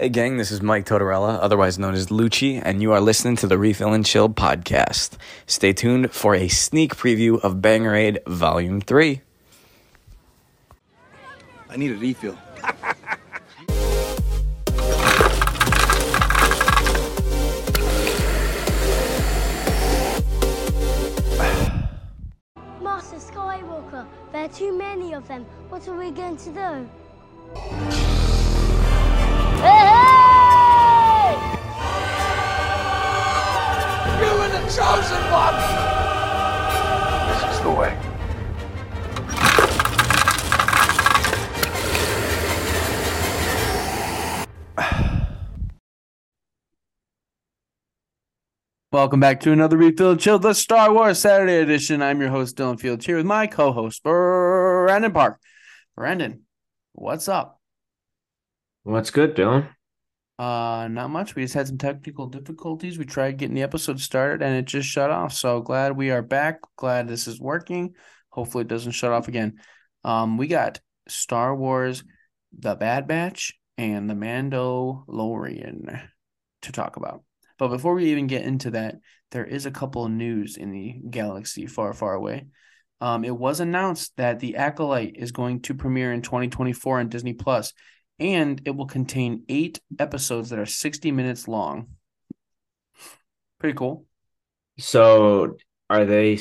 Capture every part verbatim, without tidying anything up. Hey gang, this is Mike Totarella, otherwise known as Lucci, and you are listening to the Refill and Chill podcast. Stay tuned for a sneak preview of Bangerade Volume three. I need a refill. Master Skywalker, there are too many of them. What are we going to do? Hey! You and the chosen one! This is the way. Welcome back to another Refill and Chill, the Star Wars Saturday edition. I'm your host, Dylan Fields, here with my co-host, Brandon Park. Brandon, what's up? What's good, Dylan? Uh, not much. We just had some technical difficulties. We tried getting the episode started, and it just shut off. So glad we are back. Glad this is working. Hopefully it doesn't shut off again. Um, we got Star Wars, The Bad Batch, and The Mandalorian to talk about. But before we even get into that, there is a couple of news in the galaxy far, far away. Um, it was announced that The Acolyte is going to premiere in twenty twenty-four on Disney Plus. And it will contain eight episodes that are sixty minutes long. Pretty cool. So are they,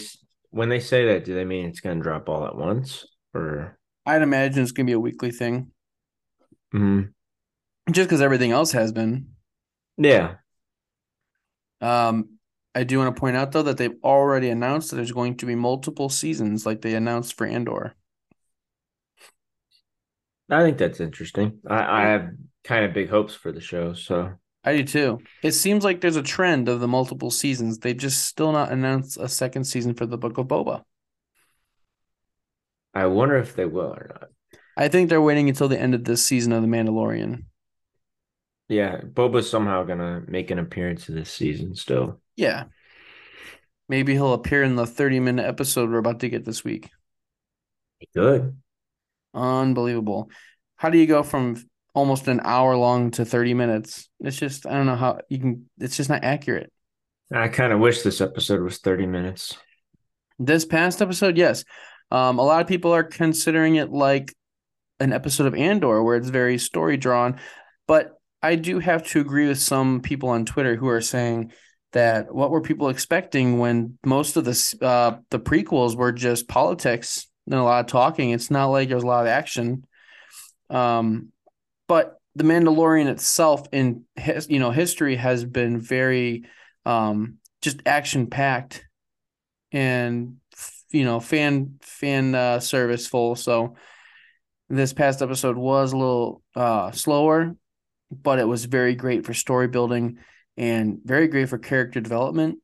when they say that, do they mean it's going to drop all at once? Or I'd imagine it's going to be a weekly thing. Mm-hmm. Just because everything else has been. Yeah. Um, I do want to point out, though, that they've already announced that there's going to be multiple seasons like they announced for Andor. I think that's interesting. I, I have kind of big hopes for the show, so I do too. It seems like there's a trend of the multiple seasons. They've just still not announced a second season for the Book of Boba. I wonder if they will or not. I think they're waiting until the end of this season of The Mandalorian. Yeah, Boba's somehow going to make an appearance in this season still. Yeah. Maybe he'll appear in the thirty-minute episode we're about to get this week. He could. Unbelievable. How do you go from almost an hour long to thirty minutes? It's just, I don't know how you can, it's just not accurate. I kind of wish this episode was thirty minutes. This past episode, yes. Um, a lot of people are considering it like an episode of Andor where it's very story drawn, but I do have to agree with some people on Twitter who are saying that what were people expecting when most of the, uh, the prequels were just politics? And a lot of talking. It's not like there's a lot of action. Um, but The Mandalorian itself in his, you know, history has been very um, just action packed and, you know, fan fan uh, service full. So this past episode was a little uh, slower, but it was very great for story building and very great for character development.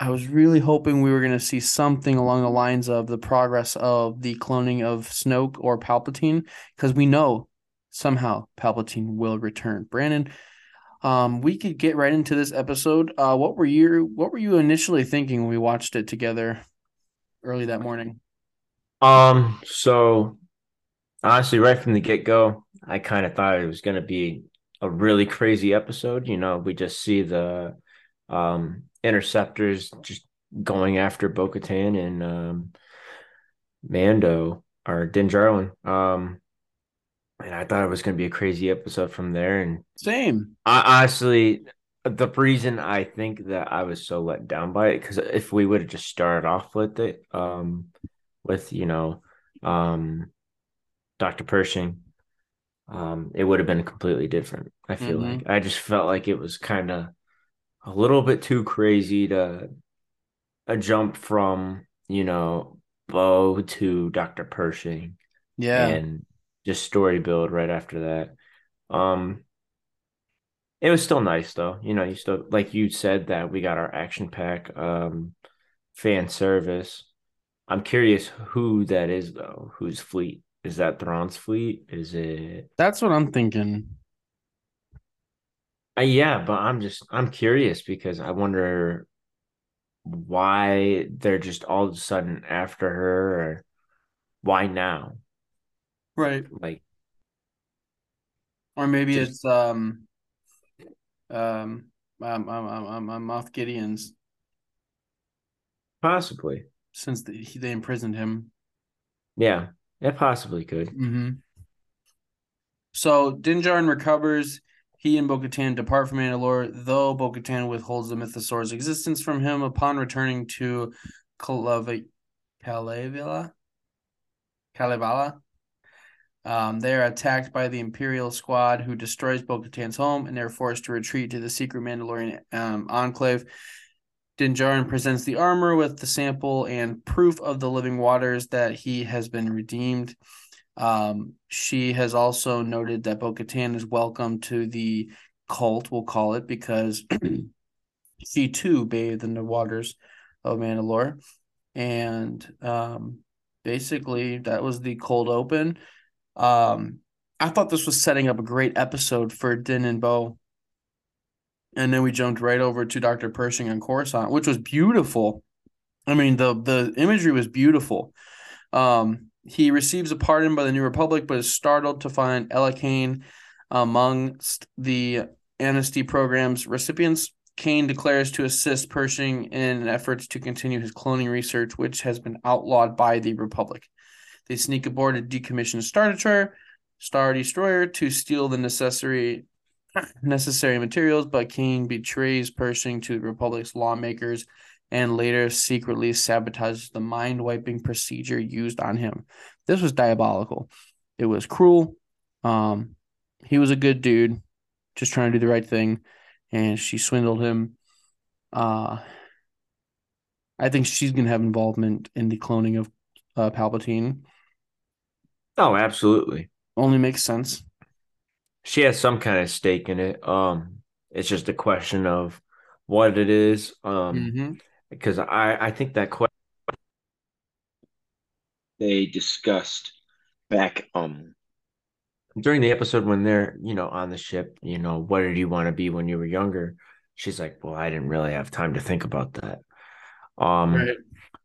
I was really hoping we were going to see something along the lines of the progress of the cloning of Snoke or Palpatine, because we know somehow Palpatine will return. Brandon, um, we could get right into this episode. Uh, what were you What were you initially thinking when we watched it together early that morning? Um. So honestly, right from the get go, I kind of thought it was going to be a really crazy episode. You know, we just see the um. interceptors just going after Bo Katan and um, Mando or Din Djarin. Um, and I thought it was going to be a crazy episode from there. And same, I honestly, the reason I think that I was so let down by it, because if we would have just started off with it, um, with you know, um, Doctor Pershing, um, it would have been completely different. I feel mm-hmm. like I just felt like it was kind of a little bit too crazy to a jump from, you know, Bo to Doctor Pershing. Yeah. And just story build right after that. Um, it was still nice, though. You know, you still, like you said, that we got our action pack um, fan service. I'm curious who that is, though. Whose fleet? Is that Thrawn's fleet? Is it? That's what I'm thinking. Yeah, but I'm just I'm curious because I wonder why they're just all of a sudden after her, or why now? Right. Like, or maybe just, it's um um, I'm, I'm, I'm, I'm Moff Gideon's. Possibly. Since the, he, they imprisoned him. Yeah, that possibly could. Mm-hmm. So Din Djarin recovers. He and Bo Katan depart from Mandalore, though Bo Katan withholds the mythosaur's existence from him upon returning to Kalevala. Kalevala? Kalevala. Um, they are attacked by the Imperial squad, who destroys Bo Katan's home, and they're forced to retreat to the secret Mandalorian um, enclave. Din Djarin presents the armor with the sample and proof of the living waters that he has been redeemed. Um, she has also noted that Bo Katan is welcome to the cult, we'll call it, because she too bathed in the waters of Mandalore. And um, basically, that was the cold open. Um, I thought this was setting up a great episode for Din and Bo. And then we jumped right over to Doctor Pershing on Coruscant, which was beautiful. I mean, the the imagery was beautiful. Um, he receives a pardon by the New Republic, but is startled to find Elia Kane amongst the amnesty program's recipients. Kane declares to assist Pershing in efforts to continue his cloning research, which has been outlawed by the Republic. They sneak aboard a decommissioned Star Destroyer, Star Destroyer to steal the necessary necessary materials, but Kane betrays Pershing to the Republic's lawmakers and later secretly sabotages the mind-wiping procedure used on him. This was diabolical. It was cruel. Um, he was a good dude, just trying to do the right thing, and she swindled him. Uh, I think she's going to have involvement in the cloning of Uh, Palpatine. Oh, absolutely. Only makes sense. She has some kind of stake in it. Um, it's just a question of what it is. Um, mm-hmm. Because I, I think that question they discussed back um during the episode when they're, you know, on the ship, you know, what did you want to be when you were younger? She's like, well, I didn't really have time to think about that. Um, right.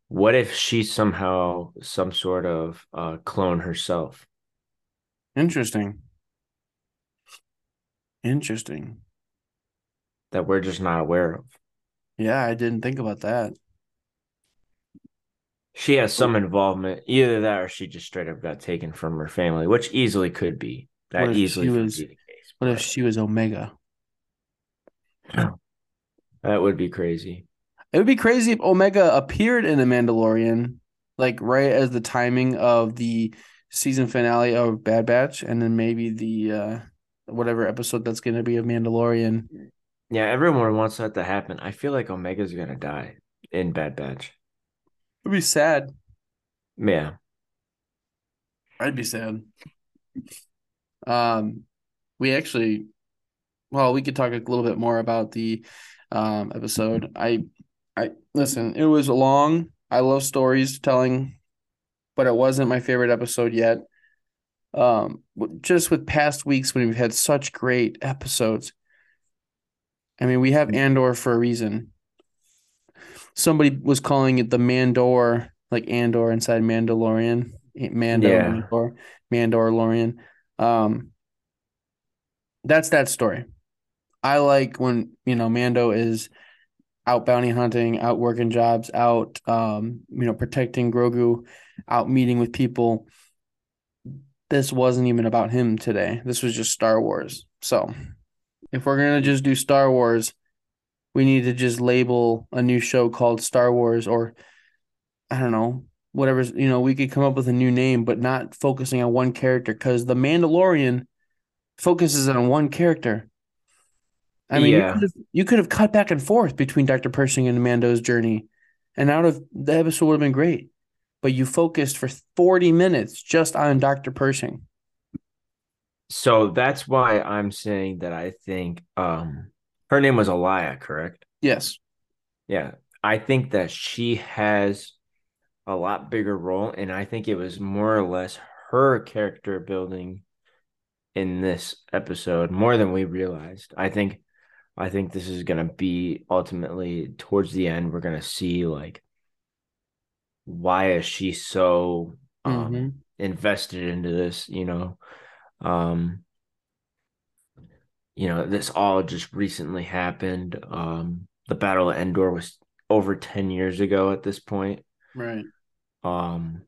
What if she's somehow some sort of uh, clone herself? Interesting. Interesting. That we're just not aware of. Yeah, I didn't think about that. She has some involvement. Either that or she just straight up got taken from her family, which easily could be. That easily could was, be the case. What if she was Omega? That would be crazy. It would be crazy if Omega appeared in The Mandalorian, like right as the timing of the season finale of Bad Batch, and then maybe the uh, whatever episode that's going to be of Mandalorian. Yeah, everyone wants that to happen. I feel like Omega's going to die in Bad Batch. It would be sad. Yeah. I'd be sad. Um, we actually, well, we could talk a little bit more about the um, episode. I... I listen, it was long. I love stories telling, but it wasn't my favorite episode yet. Um, just with past weeks when we've had such great episodes. I mean, we have Andor for a reason. Somebody was calling it the Mandor, like Andor inside Mandalorian. Mando, yeah. Mandor, Mandalorian. Um, that's that story. I like when, you know, Mando is out bounty hunting, out working jobs, out, um, you know, protecting Grogu, out meeting with people. This wasn't even about him today. This was just Star Wars. So if we're going to just do Star Wars, we need to just label a new show called Star Wars, or I don't know, whatever, you know, we could come up with a new name, but not focusing on one character, because The Mandalorian focuses on one character. I mean, yeah. you, could have, you could have cut back and forth between Doctor Pershing and Mando's journey, and out of the episode would have been great. But you focused for forty minutes just on Doctor Pershing. So that's why I'm saying that I think um, her name was Elia, correct? Yes. Yeah, I think that she has a lot bigger role, and I think it was more or less her character building in this episode more than we realized. I think. I think this is going to be ultimately towards the end, we're going to see like, why is she so um, mm-hmm. invested into this, you know? Um, you know, this all just recently happened. Um, the Battle of Endor was over ten years ago at this point. Right. Um,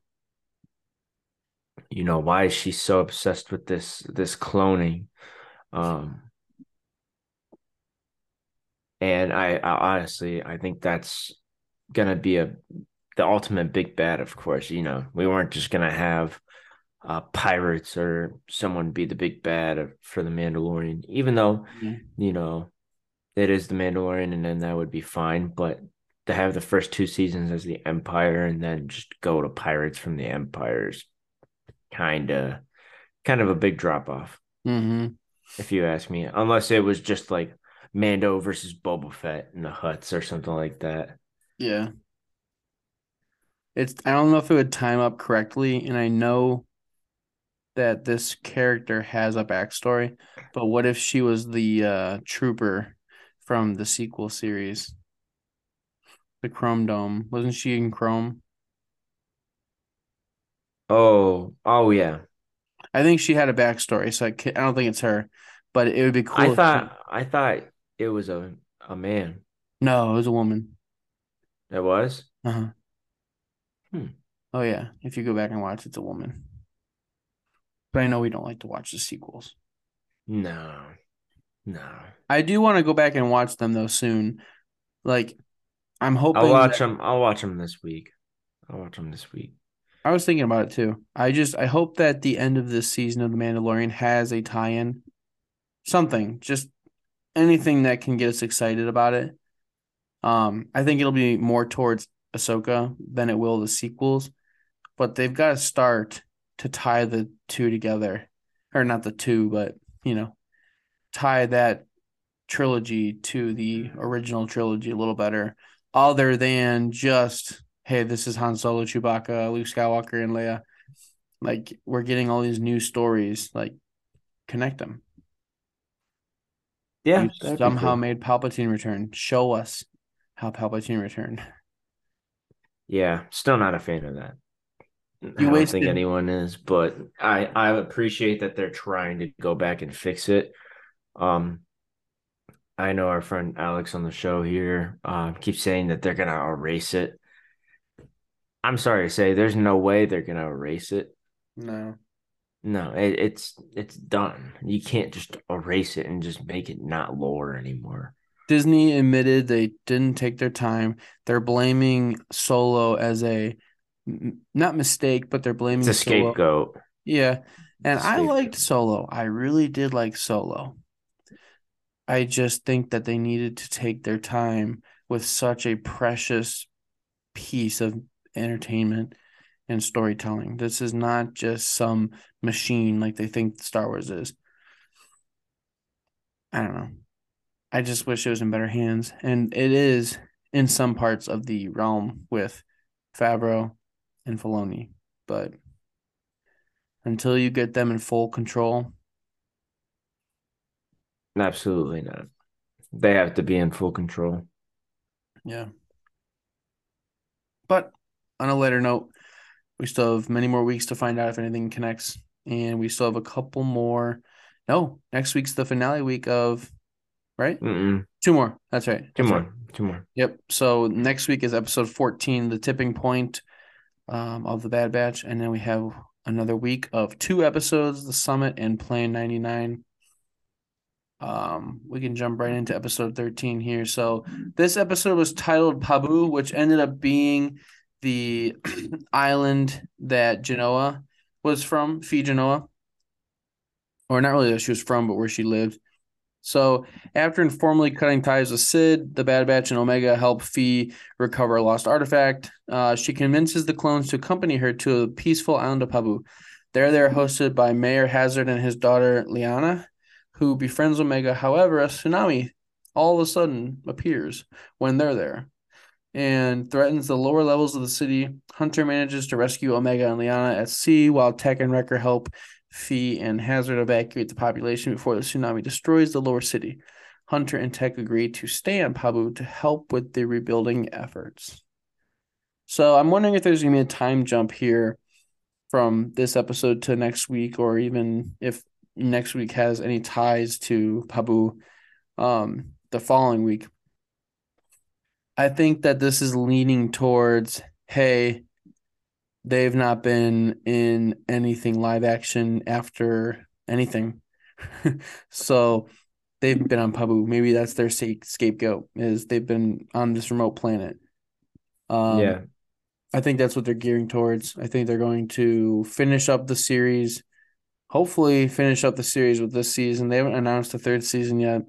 you know, why is she so obsessed with this, this cloning? Um, and I, I honestly, I think that's going to be a, the ultimate big bad, of course. You know, we weren't just going to have Uh, pirates or someone be the big bad for the Mandalorian, even though yeah. you know it is the Mandalorian, and then that would be fine. But to have the first two seasons as the Empire and then just go to pirates from the Empire's kind of kind of a big drop off, mm-hmm. if you ask me. Unless it was just like Mando versus Boba Fett in the Hutts or something like that. Yeah, it's I don't know if it would time up correctly, and I know that this character has a backstory, but what if she was the uh, trooper from the sequel series? The Chrome Dome. Wasn't she in Chrome? Oh, oh yeah. I think she had a backstory, so I, can, I don't think it's her, but it would be cool. I thought she... I thought it was a, a man. No, it was a woman. It was? Uh-huh. Hmm. Oh yeah, if you go back and watch, it's a woman. But I know we don't like to watch the sequels. No, no. I do want to go back and watch them though soon. Like, I'm hoping I'll watch that... them. I'll watch them this week. I'll watch them this week. I was thinking about it too. I just I hope that the end of this season of The Mandalorian has a tie-in, something, just anything that can get us excited about it. Um, I think it'll be more towards Ahsoka than it will the sequels, but they've got to start to tie the two together, or not the two, but, you know, tie that trilogy to the original trilogy a little better, other than just, hey, this is Han Solo, Chewbacca, Luke Skywalker, and Leia. Like, we're getting all these new stories, like, connect them. Yeah. You somehow cool. made Palpatine return. Show us how Palpatine returned. Yeah, still not a fan of that. You I don't wasted. think anyone is, but I, I appreciate that they're trying to go back and fix it. Um, I know our friend Alex on the show here uh, keeps saying that they're going to erase it. I'm sorry to say, there's no way they're going to erase it. No. No, it, it's it's done. You can't just erase it and just make it not lore anymore. Disney admitted they didn't take their time. They're blaming Solo as a... not mistake, but they're blaming it's a Solo. Scapegoat. Yeah, and I liked Solo. I really did like Solo. I just think that they needed to take their time with such a precious piece of entertainment and storytelling. This is not just some machine like they think Star Wars is. I don't know. I just wish it was in better hands, and it is in some parts of the realm with Favreau and Filoni, but until you get them in full control, absolutely not. They have to be in full control. Yeah. But on a lighter note, we still have many more weeks to find out if anything connects, and we still have a couple more. No, next week's the finale week of, right? Mm-mm. Two more. That's right. Two That's more. Right. Two more. Yep. So next week is episode fourteen, the tipping point. Um, of the Bad Batch, and then we have another week of two episodes, The Summit and Plan ninety-nine. Um, we can jump right into episode thirteen here. So this episode was titled Pabu, which ended up being the island that Genoa was from, Fee Genoa, or not really that she was from, but where she lived. So after informally cutting ties with Cid, the Bad Batch and Omega help Fee recover a lost artifact. Uh, she convinces the clones to accompany her to a peaceful island of Pabu. There they are hosted by Mayor Hazard and his daughter Lyana, who befriends Omega. However, a tsunami all of a sudden appears when they're there and threatens the lower levels of the city. Hunter manages to rescue Omega and Lyana at sea, while Tech and Wrecker help Fee and Hazard evacuate the population before the tsunami destroys the lower city. Hunter and Tech agree to stay on Pabu to help with the rebuilding efforts. So I'm wondering if there's going to be a time jump here from this episode to next week, or even if next week has any ties to Pabu um, the following week. I think that this is leaning towards, hey, they've not been in anything live action after anything. So they've been on Pabu. Maybe that's their scapegoat, is they've been on this remote planet. Um, yeah. I think that's what they're gearing towards. I think they're going to finish up the series, hopefully finish up the series with this season. They haven't announced the third season yet.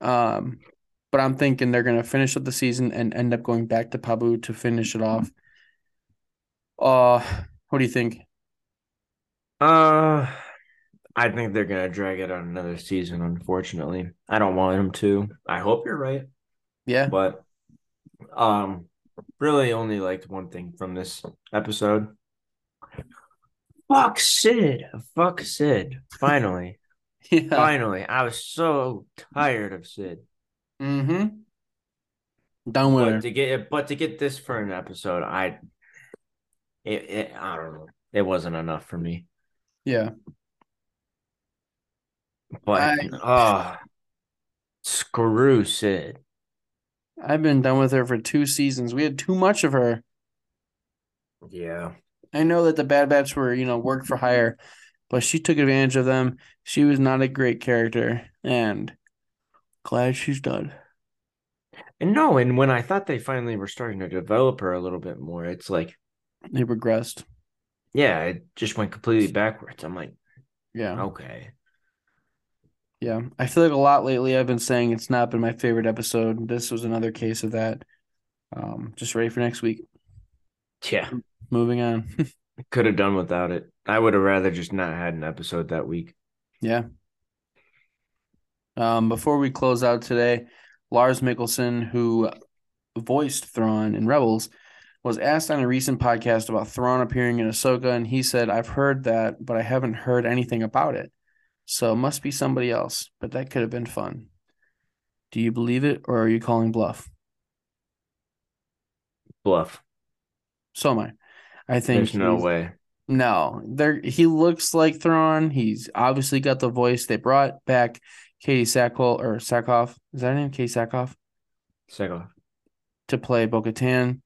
Um, but I'm thinking they're going to finish up the season and end up going back to Pabu to finish it off. Uh, what do you think? Uh, I think they're going to drag it on another season, unfortunately. I don't want them to. I hope you're right. Yeah. But um, really only liked one thing from this episode. Fuck Cid. Fuck Cid. Finally. yeah. Finally. I was so tired of Cid. Mm-hmm. Done with it. To get it. But to get this for an episode, I... It, it, I don't know. It wasn't enough for me. Yeah. But, ah, oh, screw Cid. I've been done with her for two seasons. We had too much of her. Yeah. I know that the Bad Batch were, you know, work for hire, but she took advantage of them. She was not a great character, and glad she's done. And no, and when I thought they finally were starting to develop her a little bit more, it's like, they regressed. Yeah, it just went completely backwards. I'm like, yeah, okay. Yeah, I feel like a lot lately I've been saying it's not been my favorite episode. This was another case of that. Um, just ready for next week. Yeah. Moving on. Could have done without it. I would have rather just not had an episode that week. Yeah. Um, before we close out today, Lars Mikkelsen, who voiced Thrawn in Rebels, was asked on a recent podcast about Thrawn appearing in Ahsoka, and he said, I've heard that, but I haven't heard anything about it. So it must be somebody else, but that could have been fun. Do you believe it, or are you calling bluff? Bluff. So am I. I think there's no way. No. There, he looks like Thrawn. He's obviously got the voice. They brought back Katie Sackhoff, or Sackhoff. Is that her name? Katie Sackhoff? Sackhoff. To play Bo Katan.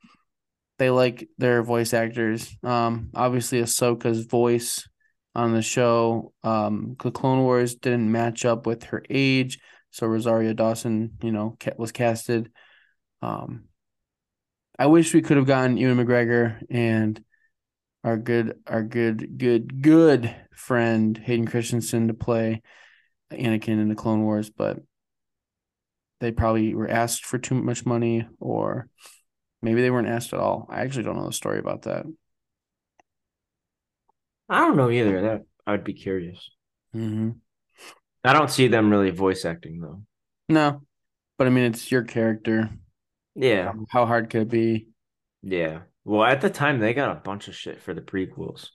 They like their voice actors. Um, obviously, Ahsoka's voice on the show, um, the Clone Wars didn't match up with her age, so Rosario Dawson, you know, was casted. Um, I wish we could have gotten Ewan McGregor and our good, our good, good, good friend Hayden Christensen to play Anakin in the Clone Wars, but they probably were asked for too much money, or maybe they weren't asked at all. I actually don't know the story about that. I don't know either. That I would be curious. Mm-hmm. I don't see them really voice acting, though. No. But, I mean, it's your character. Yeah. How hard could it be? Yeah. Well, at the time, they got a bunch of shit for the prequels.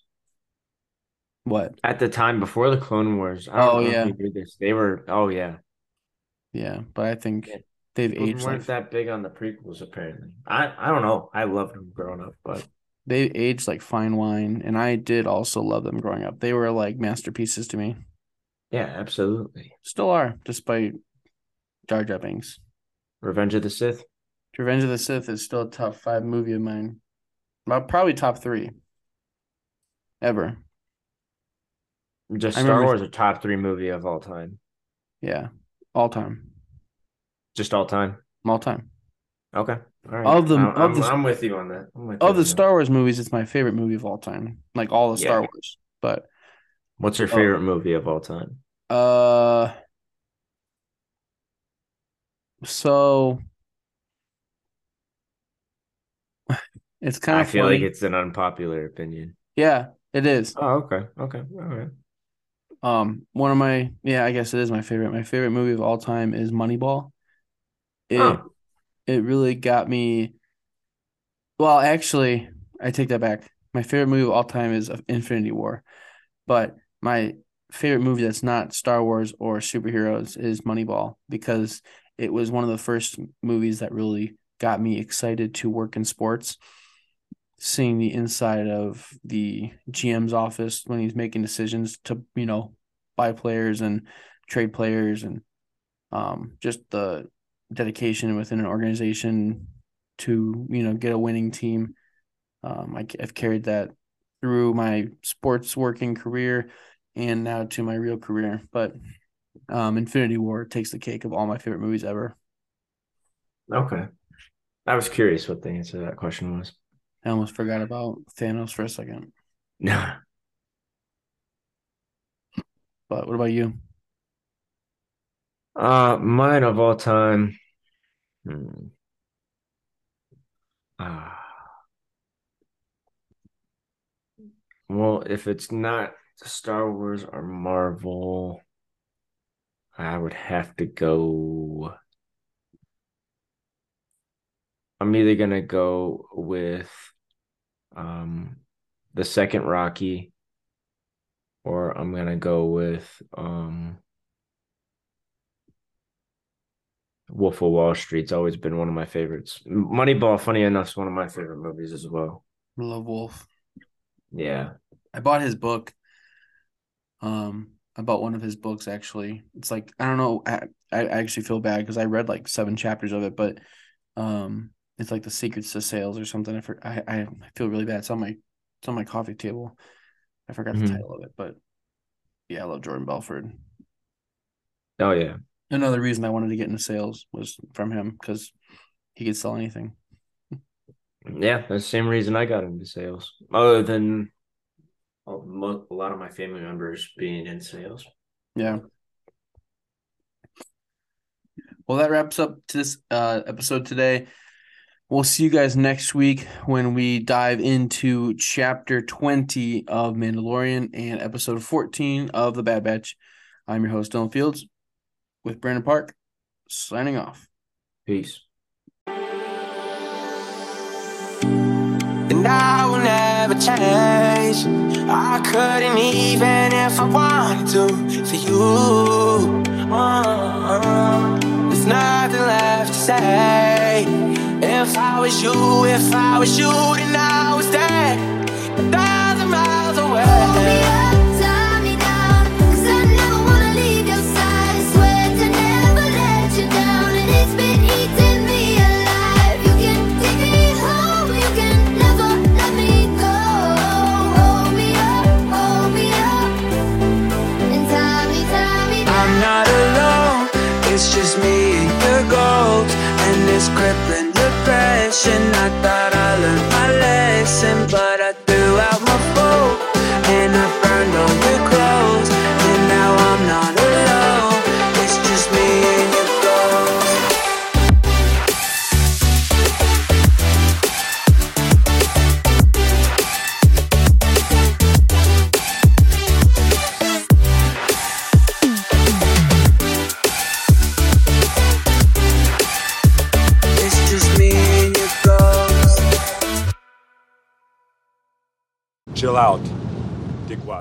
What? At the time, before the Clone Wars. I don't oh, know yeah. If you did this. They were, oh, yeah. Yeah, but I think... Yeah. They've People aged. Weren't like, that big on the prequels, apparently. I, I don't know. I loved them growing up, but they aged like fine wine, and I did also love them growing up. They were like masterpieces to me. Yeah, absolutely. Still are, despite Jar Jar Binks. Revenge of the Sith. Revenge of the Sith is still a top five movie of mine. Probably top three. Ever. Just I Star Wars, a top three movie of all time. Yeah, all time. Just all time? All time. Okay. All right. Of the, I'm, of the, I'm with you on that. I'm with of you the on Star that. Wars movies, it's my favorite movie of all time. Like all the yeah. Star Wars. But what's your favorite oh, movie of all time? Uh, So it's kind of I feel funny. Like it's an unpopular opinion. Yeah, it is. Oh, okay. Okay. All right. Um, one of my, yeah, I guess it is my favorite. My favorite movie of all time is Moneyball. It huh. it really got me. Well, actually, I take that back. My favorite movie of all time is Infinity War. But my favorite movie that's not Star Wars or superheroes is Moneyball, because it was one of the first movies that really got me excited to work in sports. Seeing the inside of the G M's office when he's making decisions to, you know, buy players and trade players, and um, just the dedication within an organization to, you know, get a winning team. Um, I, I've carried that through my sports working career and now to my real career. But um, Infinity War takes the cake of all my favorite movies ever. Okay. I was curious what the answer to that question was. I almost forgot about Thanos for a second. Nah. But what about you? Uh, mine of all time. Hmm. Uh, well, if it's not Star Wars or Marvel, I would have to go. I'm either going to go with um, the second Rocky, or I'm going to go with um, Wolf of Wall Street's always been one of my favorites. Moneyball, funny enough, is one of my favorite movies as well. Love Wolf. Yeah. I bought his book. Um, I bought one of his books, actually. It's like, I don't know. I, I actually feel bad because I read like seven chapters of it, but um, it's like the secrets to sales or something. I, for, I I feel really bad. It's on my it's on my coffee table. I forgot mm-hmm. the title of it, but yeah, I love Jordan Belfort. Oh yeah, another reason I wanted to get into sales was from him because he could sell anything. Yeah, that's the same reason I got into sales. Other than a lot of my family members being in sales. Yeah. Well, that wraps up this uh, episode today. We'll see you guys next week when we dive into Chapter twenty of Mandalorian and Episode fourteen of The Bad Batch. I'm your host, Dylan Fields, with Brandon Park, signing off. Peace. And I will never change. I couldn't even if I wanted to for you. Uh-uh. Nothing left to say. If I was you, if I was you, then I would stay a thousand miles away. Pull me up, tie me down, 'cause I never wanna leave your side. I swear to never let you down, and it's been eating me alive. You can take me home, you can never let me go. Hold me up, hold me up, and tie me, tie me down. I'm not alone, it's just me. This crippling depression, I thought I learned my lesson, but I threw out my phone and I burned all your clothes, and now I'm not alone, it's just me and your out, Dick Watt.